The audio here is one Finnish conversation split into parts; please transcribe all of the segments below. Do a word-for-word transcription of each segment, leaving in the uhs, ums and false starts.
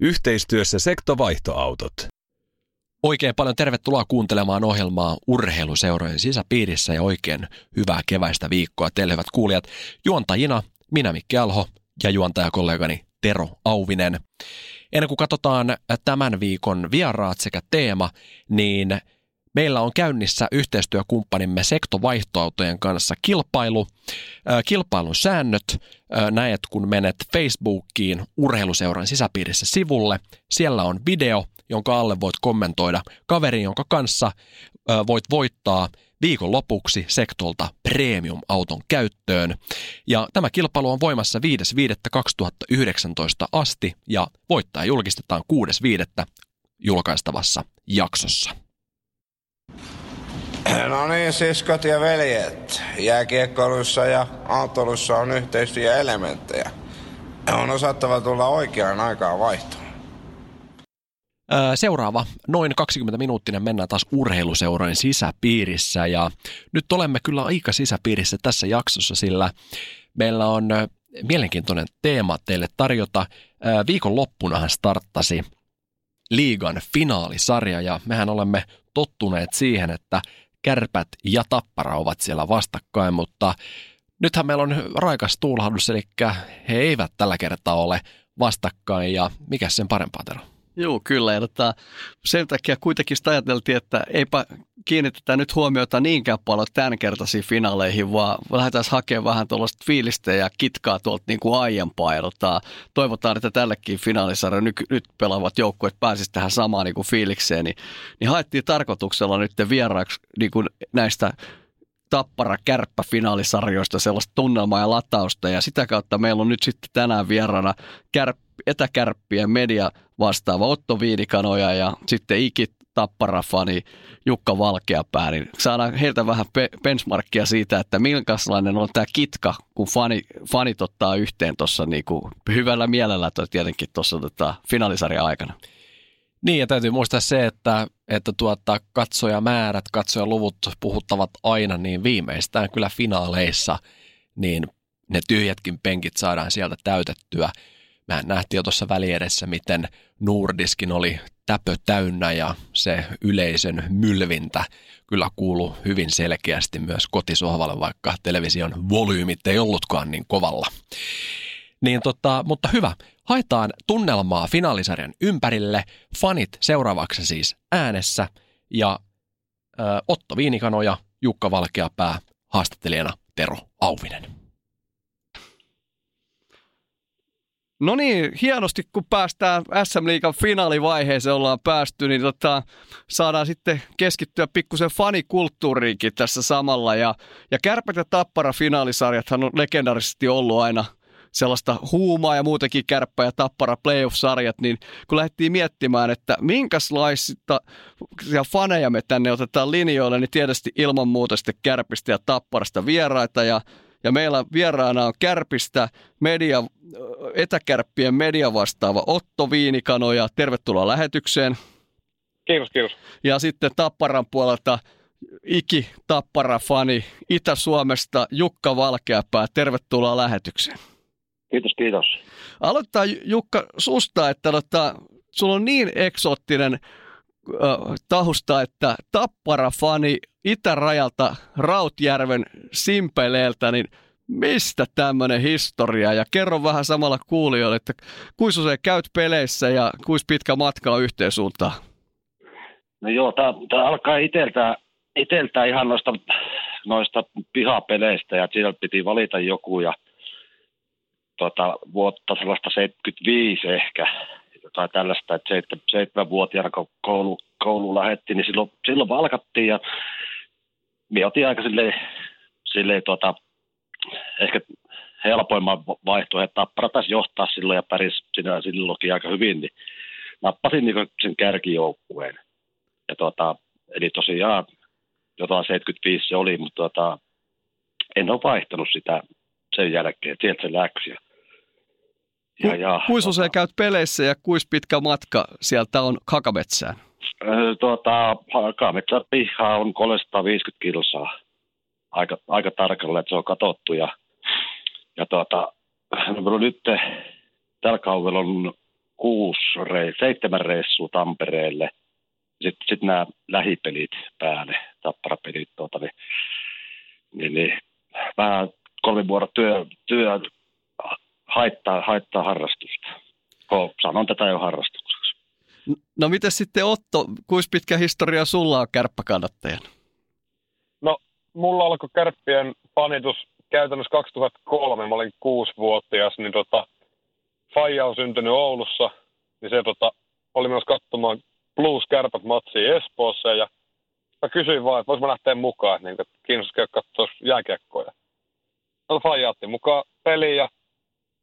Yhteistyössä Sekto-vaihtoautot. Oikein paljon tervetuloa kuuntelemaan ohjelmaa Urheiluseurojen sisäpiirissä ja oikein hyvää keväistä viikkoa teille, hyvät kuulijat. Juontajina minä Mikki Alho ja juontajakollegani Tero Auvinen. Ennen kuin katsotaan tämän viikon vieraat sekä teema, niin meillä on käynnissä yhteistyökumppanimme Sekto-vaihtoautojen kanssa kilpailu, äh, kilpailun säännöt. Äh, näet, kun menet Facebookiin Urheiluseuran sisäpiirissä sivulle. Siellä on video, jonka alle voit kommentoida kaverin, jonka kanssa äh, voit voittaa viikon lopuksi Sektolta premium-auton käyttöön. Ja tämä kilpailu on voimassa viides viidettä kaksituhattayhdeksäntoista asti ja voittaja julkistetaan kuudes viidettä julkaistavassa jaksossa. No niin, siskot ja veljet. Jääkiekkoilussa ja autoilussa on yhteisiä elementtejä. On osattava tulla oikeaan aikaan vaihtoon. Seuraava, noin kaksikymmentä minuuttinen mennään taas urheiluseurojen sisäpiirissä. Ja nyt olemme kyllä aika sisäpiirissä tässä jaksossa, sillä meillä on mielenkiintoinen teema teille tarjota. Viikonloppunahan starttasi liigan finaalisarja ja mehän olemme tottuneet siihen, että Kärpät ja Tappara ovat siellä vastakkain, mutta nythän meillä on raikas tuulahdus, eli he eivät tällä kertaa ole vastakkain, ja mikä sen parempaa, Tero? Joo, kyllä, ja tota, sen takia kuitenkin sitä ajateltiin, että eipä kiinnitetä nyt huomiota niinkään paljon tämänkertaisiin finaaleihin, vaan lähdetään hakemaan vähän tuollaista fiilistä ja kitkaa tuolta niin kuin aiempaa. Ja tota, toivotaan, että tällekin finaalisarjan nyt, nyt pelaavat joukkueet pääsisivät tähän samaan niin kuin fiilikseen. Niin, niin haettiin tarkoituksella nyt vieraaksi niin kuin näistä Tappara-Kärppä-finaalisarjoista sellaista tunnelmaa ja latausta. Ja sitä kautta meillä on nyt sitten tänään vieraana kärp, etäkärppien media vastaava Otto Viinikanoja ja sitten ikit. Tappara-fani Jukka Valkeapää, niin saadaan heiltä vähän pe- benchmarkkia siitä, että minkälainen on tämä kitka, kun fani, fanit ottaa yhteen tuossa niinku hyvällä mielellä tietenkin tuossa tota finaalisarjan aikana. Niin, ja täytyy muistaa se, että, että tuota, katsojamäärät, katsojaluvut puhuttavat aina, niin viimeistään kyllä finaaleissa, niin ne tyhjätkin penkit saadaan sieltä täytettyä. Mehän nähtiin jo tuossa väliedessä, miten Nordiskin oli täpö täynnä ja se yleisön mylvintä kyllä kuului hyvin selkeästi myös kotisohvalle, vaikka television volyymit ei ollutkaan niin kovalla. Niin tota, mutta hyvä, haetaan tunnelmaa finaalisarjan ympärille. Fanit seuraavaksi siis äänessä ja ö, Otto Viinikanoja, Jukka Valkeapää, haastattelijana Tero Auvinen. No niin, hienosti kun päästään S M-liigan finaalivaiheeseen, ollaan päästy, niin tota, saadaan sitten keskittyä pikkusen fanikulttuuriinkin tässä samalla. Ja, ja Kärpät ja Tappara finaalisarjathan on legendaarisesti ollut aina sellaista huumaa ja muutenkin Kärppä ja Tappara playoff-sarjat, niin kun lähdettiin miettimään, että minkälaista faneja me tänne otetaan linjoille, niin tietysti ilman muuta sitten Kärpistä ja Tapparasta vieraita ja Ja meillä vieraana on Kärpistä media, etäkärppien media vastaava Otto Viinikanoja. Tervetuloa lähetykseen. Kiitos, kiitos. Ja sitten Tapparan puolelta iki Tappara-fani Itä-Suomesta Jukka Valkeapää. Tervetuloa lähetykseen. Kiitos, kiitos. Aloitetaan Jukka susta, että aloittaa, sulla on niin eksoottinen tahusta, että Tappara-fani itärajalta Rautjärven Simpeleeltä, niin mistä tämmöinen historia? Ja kerro vähän samalla kuulijoille, että kuinka usein käyt peleissä ja kuinka pitkä matka on yhteen suuntaan? No joo, tämä alkaa iteltää, iteltää ihan noista, noista pihapeleistä ja sieltä piti valita joku ja tuota, vuotta sellaista seitsemänkymmentäviisi ehkä. Tai tällaista, että seitsemänvuotiaana kun koulu, kouluun lähdettiin, niin silloin, silloin valkattiin ja minä otin aika silleen, silleen tuota, ehkä helpoimman vaihtoehto, että Tappara taisi johtaa silloin ja pärisi sinä silloinkin aika hyvin, niin nappasin niin kuin sen kärkijoukkueen. Ja tuota, eli tosiaan jotain seitsemänkymmentäviisi se oli, mutta tuota, en ole vaihtanut sitä sen jälkeen, että sieltä se läksi. Ja, Ku, ja, kuinka usein tuota, käyt peleissä ja kuinka pitkä matka sieltä on Hakametsään? Tuota, Hakametsän pihaa on kolmesataaviisikymmentä viisikymmentä kilsaa. Aika, aika tarkalleen, että se on katsottu. Ja, ja tuota, no, nyt tällä kaudella on kuusi, seitsemän reissua Tampereelle. Sitten sit nämä lähipelit päälle, tapparapelit, tuota, niin, niin, niin vähän kolme vuotta työ, työ haittaa, haittaa harrastusta. Ko, sanon tätä jo harrastukseksi. No, no miten sitten Otto, kuinka pitkä historia sulla on kärppäkannattajana? No mulla alkoi kärppien fanitus käytännössä kaksituhattakolme, mä olin kuusivuotias, niin tota, faija on syntynyt Oulussa, niin se tota, oli myös katsomaan Blues-Kärpät matsia Espoossa, ja mä kysyin vaan, että vois mä lähteä mukaan, niin että kiinnostus käydä katsoa jääkiekkoja. No faija otti mukaan peliin, ja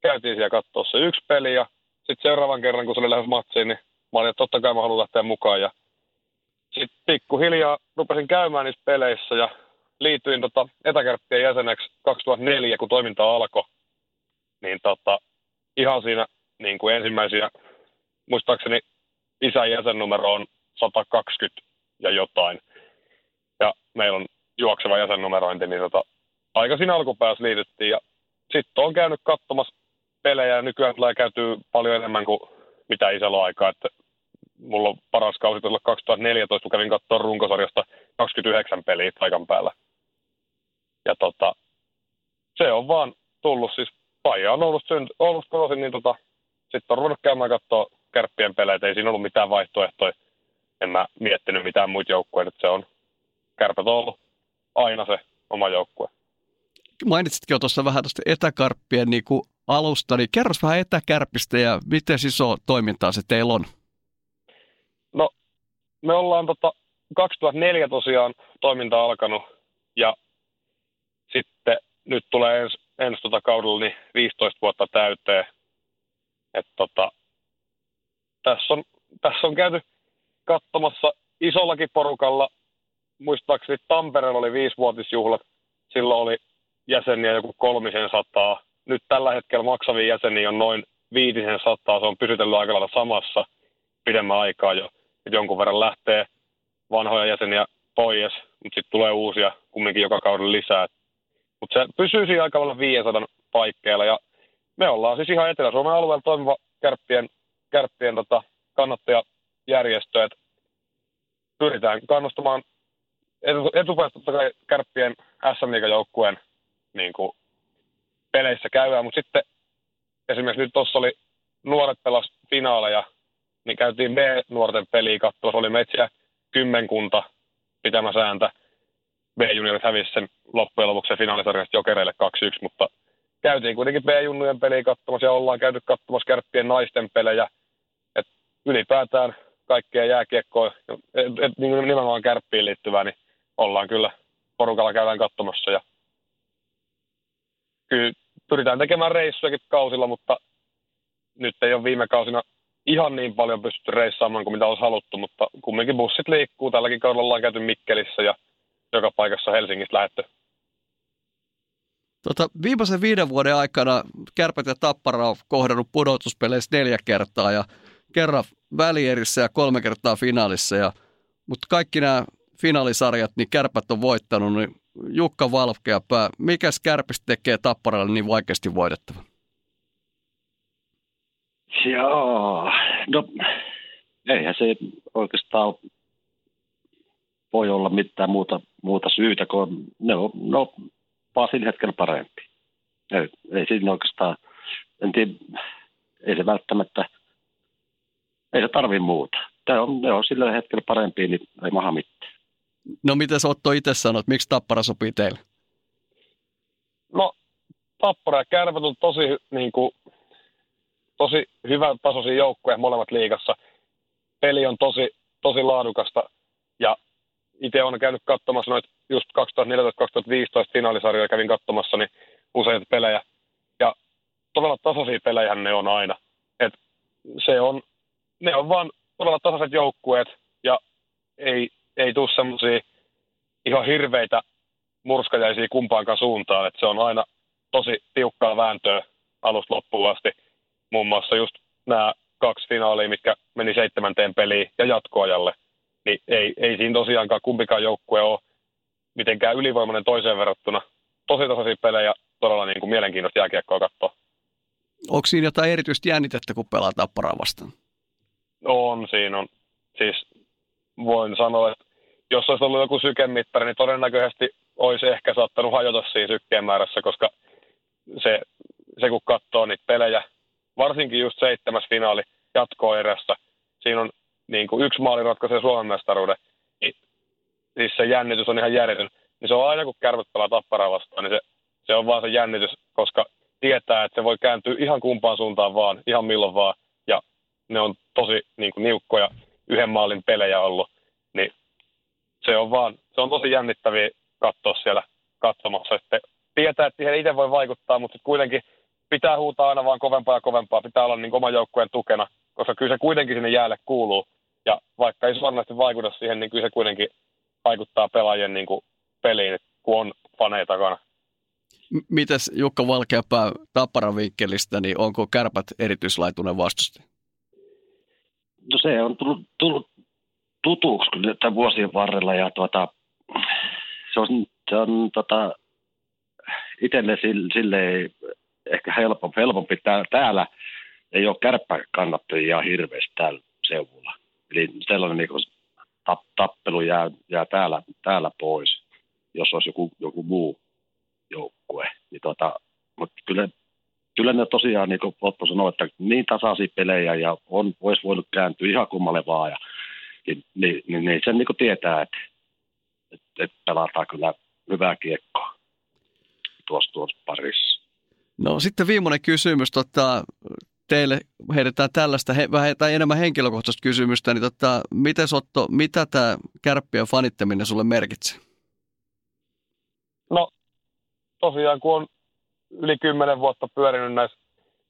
käytiin siellä katsoa se yksi peli, ja sitten seuraavan kerran, kun se oli lähes matsiin, niin mä olin, että totta kai mä haluan lähteä mukaan, ja sitten pikkuhiljaa rupesin käymään niissä peleissä, ja liityin tota etäkärppien jäseneksi kaksituhattaneljä, kun toiminta alkoi, niin tota, ihan siinä niin kuin ensimmäisiä, muistaakseni isän jäsennumero on sata kaksikymmentä ja jotain, ja meillä on juokseva jäsennumerointi, niin tota, aika siinä alkupäässä liityttiin, ja sitten on käynyt katsomassa pelejä, ja nykyään tulee käytyy paljon enemmän kuin mitä isällä on aikaa, että mulla on paras kausi tuolla kaksituhattaneljätoista, kun kävin katsoa runkosarjasta kaksikymmentäyhdeksän peliä paikan päällä. Ja tota, se on vaan tullut, siis paija on ollut synt, ollut kotoisin, niin tota, sitten on ruvennut käymään katsoa kärppien peleitä, ei siinä ollut mitään vaihtoehtoja, en mä miettinyt mitään muita joukkueita, että se on, kärpät on ollut aina se oma joukkue. Mainitsitkin jo tuossa vähän tuosta etäkärppien niin kuin alusta, niin kerros vähän etäkärpistä ja miten iso toimintaa se teillä on? No, me ollaan tota kaksituhattaneljä tosiaan toiminta alkanut, ja sitten nyt tulee ensi ens tota kaudella niin viisitoista vuotta täyteen. Et tota, tässä on, tässä on käyty katsomassa isollakin porukalla, muistaakseni Tampereella oli viisivuotisjuhlat, silloin oli jäseniä joku kolmisen sataa. Nyt tällä hetkellä maksavia jäseniä on noin viitisen sataa, se on pysytellyt aika lailla samassa pidemmän aikaa jo. Et jonkun verran lähtee vanhoja jäseniä pois, mutta sitten tulee uusia kumminkin joka kauden lisää. Mutta se pysyy siinä aika lailla viisisataa paikkeilla, ja me ollaan siis ihan Etelä-Suomen alueella toimiva kärppien, kärppien tota, kannattajajärjestö. Et pyritään kannustamaan etupäästä totta kai kärppien S M-liigajoukkueen niin kuin peleissä käydään, mutta sitten esimerkiksi nyt tuossa oli nuoret pelas finaaleja, niin käytiin B-nuorten peliä katsomassa, oli meitä kymmenkunta pitämä sääntä. B-juniorit hävisi sen loppujen lopuksi finaalisarjasta Jokereille kaksi yksi, mutta käytiin kuitenkin B-junnujen peliä katsomassa ja ollaan käyty katsomassa kärppien naisten pelejä. Et ylipäätään kaikkea jääkiekkoa, et, et, nimenomaan kärppiin liittyvää, niin ollaan kyllä porukalla käydään katsomassa. Ja kyllä pyritään tekemään reissujakin kausilla, mutta nyt ei ole viime kausina ihan niin paljon pystytty reissaamaan kuin mitä olisi haluttu, mutta kumminkin bussit liikkuu. Tälläkin kaudella ollaan käyty Mikkelissä ja joka paikassa Helsingistä lähetty. Tota, viimeisen viiden vuoden aikana Kärpät ja Tappara on kohdannut pudotuspeleissä neljä kertaa ja kerran välierissä ja kolme kertaa finaalissa. Ja, mutta kaikki nämä finaalisarjat, niin Kärpät on voittanut. Niin Jukka Valkeapää, mikäs Kärpistä tekee Tapparalle niin vaikeasti voitettavan? Joo, no eihän se oikeastaan voi olla mitään muuta, muuta syytä, kun ne on no, vaan sillä hetkellä parempi. Ei, ei siinä oikeastaan, en tiedä, ei se välttämättä, ei se tarvitse muuta. Tämä on, ne on sillä hetkellä parempi, niin ei maha mitään. No mitä sä Otto itse sanot, miksi Tappara sopii teille? No Tappara ja Kärpät on tosi, niin kuin, tosi hyvän tasoisia joukkoja molemmat liigassa. Peli on tosi, tosi laadukasta ja itse olen käynyt katsomassa noita just kaksituhattaneljätoista kaksituhattaviisitoista finaalisarjoja kävin katsomassa niin useita pelejä. Ja todella tasaisia pelejähän ne on aina. Et se on ne on vaan olevat tasaiset joukkueet ja ei, ei tule semmoisia ihan hirveitä murskajaisia kumpaankaan suuntaan. Että se on aina tosi tiukkaa vääntöä alusta loppuun asti. Muun muassa just nämä kaksi finaalia, mitkä meni seitsemänteen peliin ja jatkoajalle, niin ei, ei siinä tosiaankaan kumpikaan joukkue ole mitenkään ylivoimainen toiseen verrattuna. Tosi tasaisia pelejä, todella niin kuin mielenkiintoista jääkiekkoa katsoa. Onko siinä jotain erityistä jännitettä, kun pelaa Tapparaa vastaan? On, siinä on. Siis voin sanoa, että jos olisi ollut joku sykemittari, niin todennäköisesti olisi ehkä saattanut hajota siinä sykkeen määrässä, koska se, se kun katsoo niitä pelejä, varsinkin just seitsemäs finaali jatkoerässä, siinä on niin kuin yksi maali ratkaisee Suomen mestaruuden, niin siis se jännitys on ihan järjetön. Niin se on aina, kun Kärpät pelaa Tapparaa vastaan, niin se, se on vaan se jännitys, koska tietää, että se voi kääntyä ihan kumpaan suuntaan vaan, ihan milloin vaan, ja ne on tosi niin kuin niukkoja yhden maalin pelejä ollut, niin se on vaan, se on tosi jännittäviä katsoa siellä katsomassa. Sitten tietää, että siihen itse voi vaikuttaa, mutta sitten kuitenkin pitää huutaa aina vaan kovempaa ja kovempaa, pitää olla niin oman joukkueen tukena, koska kyllä se kuitenkin sinne jäälle kuuluu, ja vaikka ei suoranaisesti vaikuta siihen, niin kyllä se kuitenkin vaikuttaa pelaajien niin kuin peliin, kun on faneja takana. Mitäs Jukka Valkeapää Tapparan vinkkelistä, niin onko Kärpät erityislaituinen vastustaja? No se on tullut, tullut tutuksi tämän vuosien varrella ja tuota, se on, se on tuota, itselle silleen ehkä helpompi, helpompi. Täällä ei ole kärppäkannattajia hirveästi täällä seudulla. Eli sellainen niin kuin tappelu jää, jää täällä, täällä pois, jos olisi joku, joku muu joukkue. Niin tota, mutta kyllä, kyllä ne tosiaan, niin kuin Otto sanoi, että niin tasaisia pelejä ja on, olisi voinut kääntyä ihan kummalle vaan. Ja, niin, niin, niin, niin sen niin kuin tietää, että, että, että pelataan kyllä hyvää kiekkoa tuossa, tuossa parissa. No sitten viimeinen kysymys. Tota, teille heitetään tällaista he, vähän tai enemmän henkilökohtaista kysymystä. Niin tota, miten Otto, mitä tämä Kärppien fanittaminen sulle merkitsee? No tosiaan, kun on yli kymmenen vuotta pyörinyt näissä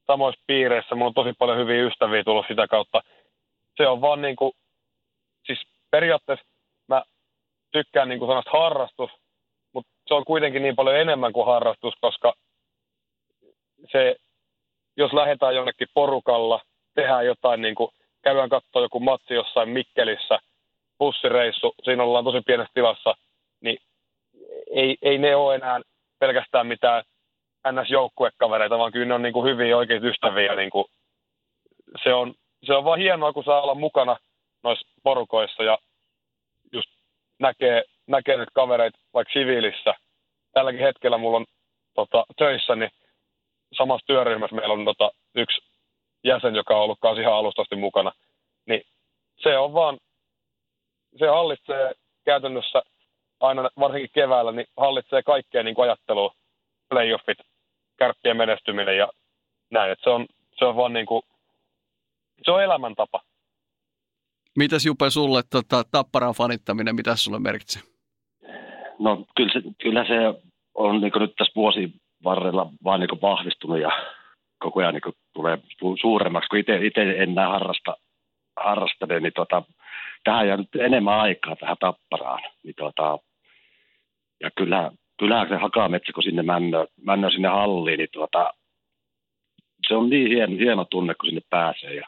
samoissa piireissä, mulla on tosi paljon hyviä ystäviä tullut sitä kautta. Se on vaan niin kuin, siis periaatteessa mä tykkään niin kuin sanasta harrastus, mutta se on kuitenkin niin paljon enemmän kuin harrastus, koska se, jos lähdetään jonnekin porukalla, tehdään jotain, niin kuin käydään katsoa joku matsi jossain Mikkelissä, bussireissu, siinä ollaan tosi pienessä tilassa, niin ei, ei ne ole enää pelkästään mitään N S-joukkuekavereita, vaan kyllä ne on niin kuin hyviä oikeita ystäviä. Niin kuin se, on, se on vaan hienoa, kun saa olla mukana noissa porukoissa ja just näkee, näkee nyt kavereita vaikka siviilissä. Tälläkin hetkellä mulla on tota, töissä, niin samassa työryhmässä meillä on tota, yksi jäsen, joka on ollut kanssa ihan alusta asti mukana. Niin se on vaan, se hallitsee käytännössä aina varsinkin keväällä, niin hallitsee kaikkea niin kuin ajattelua, playoffit, Kärppien menestyminen ja näin. Et se on, se on vaan niin kuin, se on elämäntapa. Mitäs Juppe sulle tota, Tapparan fanittaminen, mitä sulle merkitsee? No kyllä se, kyllä se on niin kuin nyt tässä vuosien varrella vaan niin kuin vahvistunut ja koko ajan niin kuin tulee suuremmaksi, kun ite, ite enää harrasta, harrastaneen, niin tota, tähän jää nyt enemmän aikaa tähän Tapparaan. Niin tota, ja kyllä, kyllähän se Hakametsä, kun sinne männö, männö sinne halliin, niin tuota, se on niin hieno, hieno tunne, kun sinne pääsee. Ja,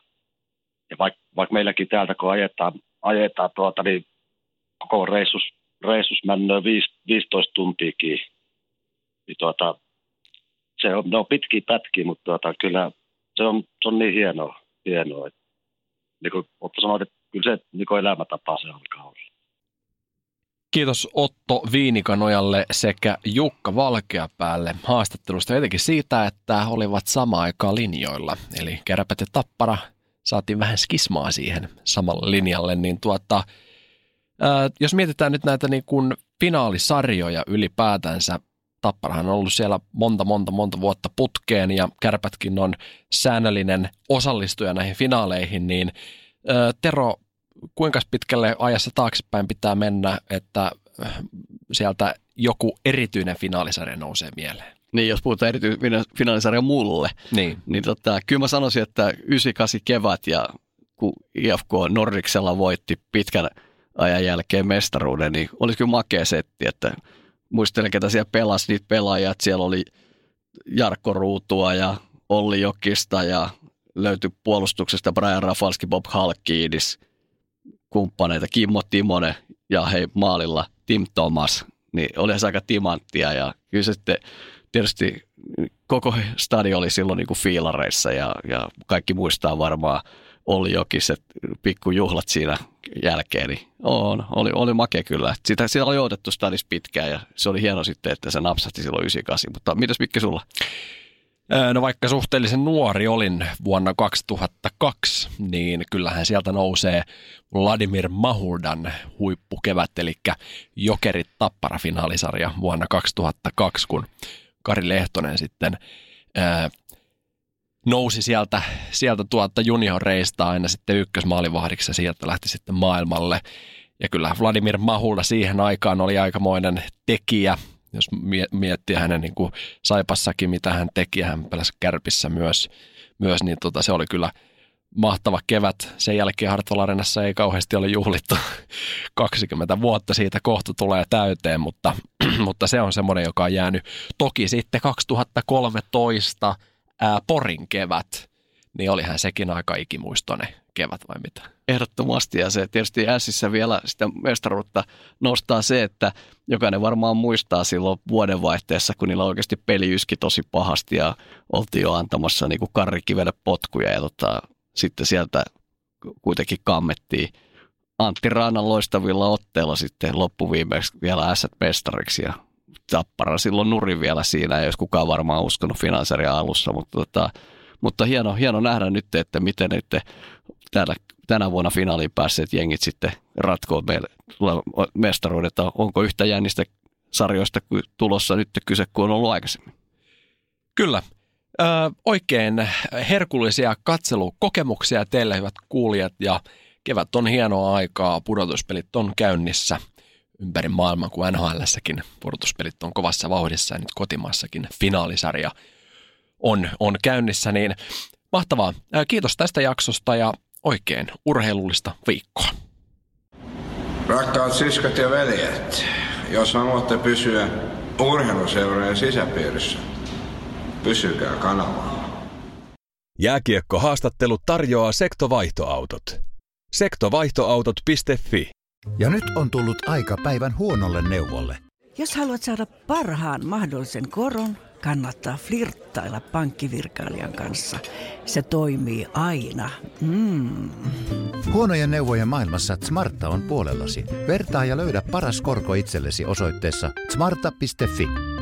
ja vaikka vaik meilläkin täältä, kun ajetaan, ajetaan tuota, niin koko reissus, reissus männöön viisitoista tuntiakin, niin tuota, se on, ne on pitkiä pätkiä, mutta tuota, kyllä se on, se on niin hienoa, hienoa. Että, niin kuin Otto sanoi, että kyllä se niin kuin elämäntapa se alkaa olla. Kiitos Otto Viinikanojalle sekä Jukka Valkeapäälle haastattelusta, etenkin siitä, että olivat samaan aikaan linjoilla. Eli Kärpät ja Tappara, saatiin vähän skismaa siihen samalle linjalle. Niin tuota, ää, jos mietitään nyt näitä niin kuin finaalisarjoja ylipäätänsä, Tapparahan on ollut siellä monta, monta, monta vuotta putkeen ja Kärpätkin on säännöllinen osallistuja näihin finaaleihin, niin ää, Tero, kuinka pitkälle ajassa taaksepäin pitää mennä, että sieltä joku erityinen finaalisarja nousee mieleen? Niin, jos puhutaan erityinen finaalisarja mulle, niin, niin tota, kyllä mä sanoisin, että yhdeksänkymmentäkahdeksan kevät ja kun I F K Nordiksella voitti pitkän ajan jälkeen mestaruuden, niin olisi kyllä makea setti, että muistelen, ketä siellä pelasi niitä pelaajat, siellä oli Jarkko Ruutua ja Olli Jokista ja löytyi puolustuksesta Brian Rafalski, Bob Halkidis, kumppaneita, Kimmo Timonen ja hei maalilla Tim Thomas, niin oli aika timanttia ja kyllä sitten tietysti koko stadion oli silloin niin kuin fiilareissa ja, ja kaikki muistaa varmaan Olli Jokiset pikkujuhlat siinä jälkeen, niin on, oli, oli makea kyllä. Sitä, sitä oli odotettu stadissa pitkään ja se oli hieno sitten, että se napsahti silloin yhdeksänkymmentäkahdeksan, mutta mitäs Mikki sulla? No vaikka suhteellisen nuori olin vuonna kaksituhattakaksi, niin kyllähän sieltä nousee Vladimir Mahuldan huippukevät, eli Jokerit Tappara-finaalisarja vuonna kaksituhattakaksi, kun Kari Lehtonen sitten ää, nousi sieltä, sieltä tuolta junioreista aina sitten ykkösmaalivahdiksi ja sieltä lähti sitten maailmalle. Ja kyllä Vladimir Mahulda siihen aikaan oli aikamoinen tekijä. Jos miettii hänen niin kuin Saipassakin, mitä hän teki, hän pelasi Kärpissä myös, myös niin tota, se oli kyllä mahtava kevät. Sen jälkeen Hartwall-areenassa ei kauheasti ole juhlittu. kaksikymmentä vuotta siitä kohta tulee täyteen, mutta, mutta se on semmoinen, joka on jäänyt. Toki sitten kaksituhattakolmetoista ää, Porin kevät, niin olihan sekin aika ikimuistoinen kevät vai mitä? Ehdottomasti, ja se tietysti Ässissä vielä sitä mestaruutta nostaa se, että jokainen varmaan muistaa silloin vuodenvaihteessa, kun niillä oikeasti peli yski tosi pahasti ja oltiin jo antamassa niin kuin karrikivelle potkuja ja tota, sitten sieltä kuitenkin kammettiin Antti Raanan loistavilla otteilla sitten loppuviimeksi vielä Ässät mestariksi ja Tappara silloin nurin vielä siinä, ei olisi kukaan varmaan uskonut finanssaria alussa, mutta tota, Mutta hieno, hieno nähdä nyt, että miten ette täällä, tänä vuonna finaaliin päässeet jengit sitten ratkoo meille mestaruudet. Onko yhtä jännistä sarjoista tulossa nyt kyse, kun on ollut aikaisemmin? Kyllä. Ö, oikein herkullisia katselukokemuksia teille, hyvät kuulijat. Ja kevät on hienoa aikaa. Pudotuspelit on käynnissä ympäri maailman, kuin N H L:ssäkin pudotuspelit on kovassa vauhdissa ja nyt kotimaassakin finaalisarja On, on käynnissä, niin mahtavaa. Kiitos tästä jaksosta ja oikein urheilullista viikkoa. Rakkaat siskat ja veljet, jos haluatte pysyä urheiluseurojen sisäpiirissä, pysykää kanavalla. Jääkiekkohaastattelut tarjoaa Sekto-vaihtoautot. Sekto-vaihtoautot piste fi. Ja nyt on tullut aika päivän huonolle neuvolle. Jos haluat saada parhaan mahdollisen koron, kannattaa flirttailla pankkivirkailijan kanssa. Se toimii aina. Mm. Huonojen neuvojen maailmassa Smarta on puolellasi. Vertaa ja löydä paras korko itsellesi osoitteessa smarta piste fi.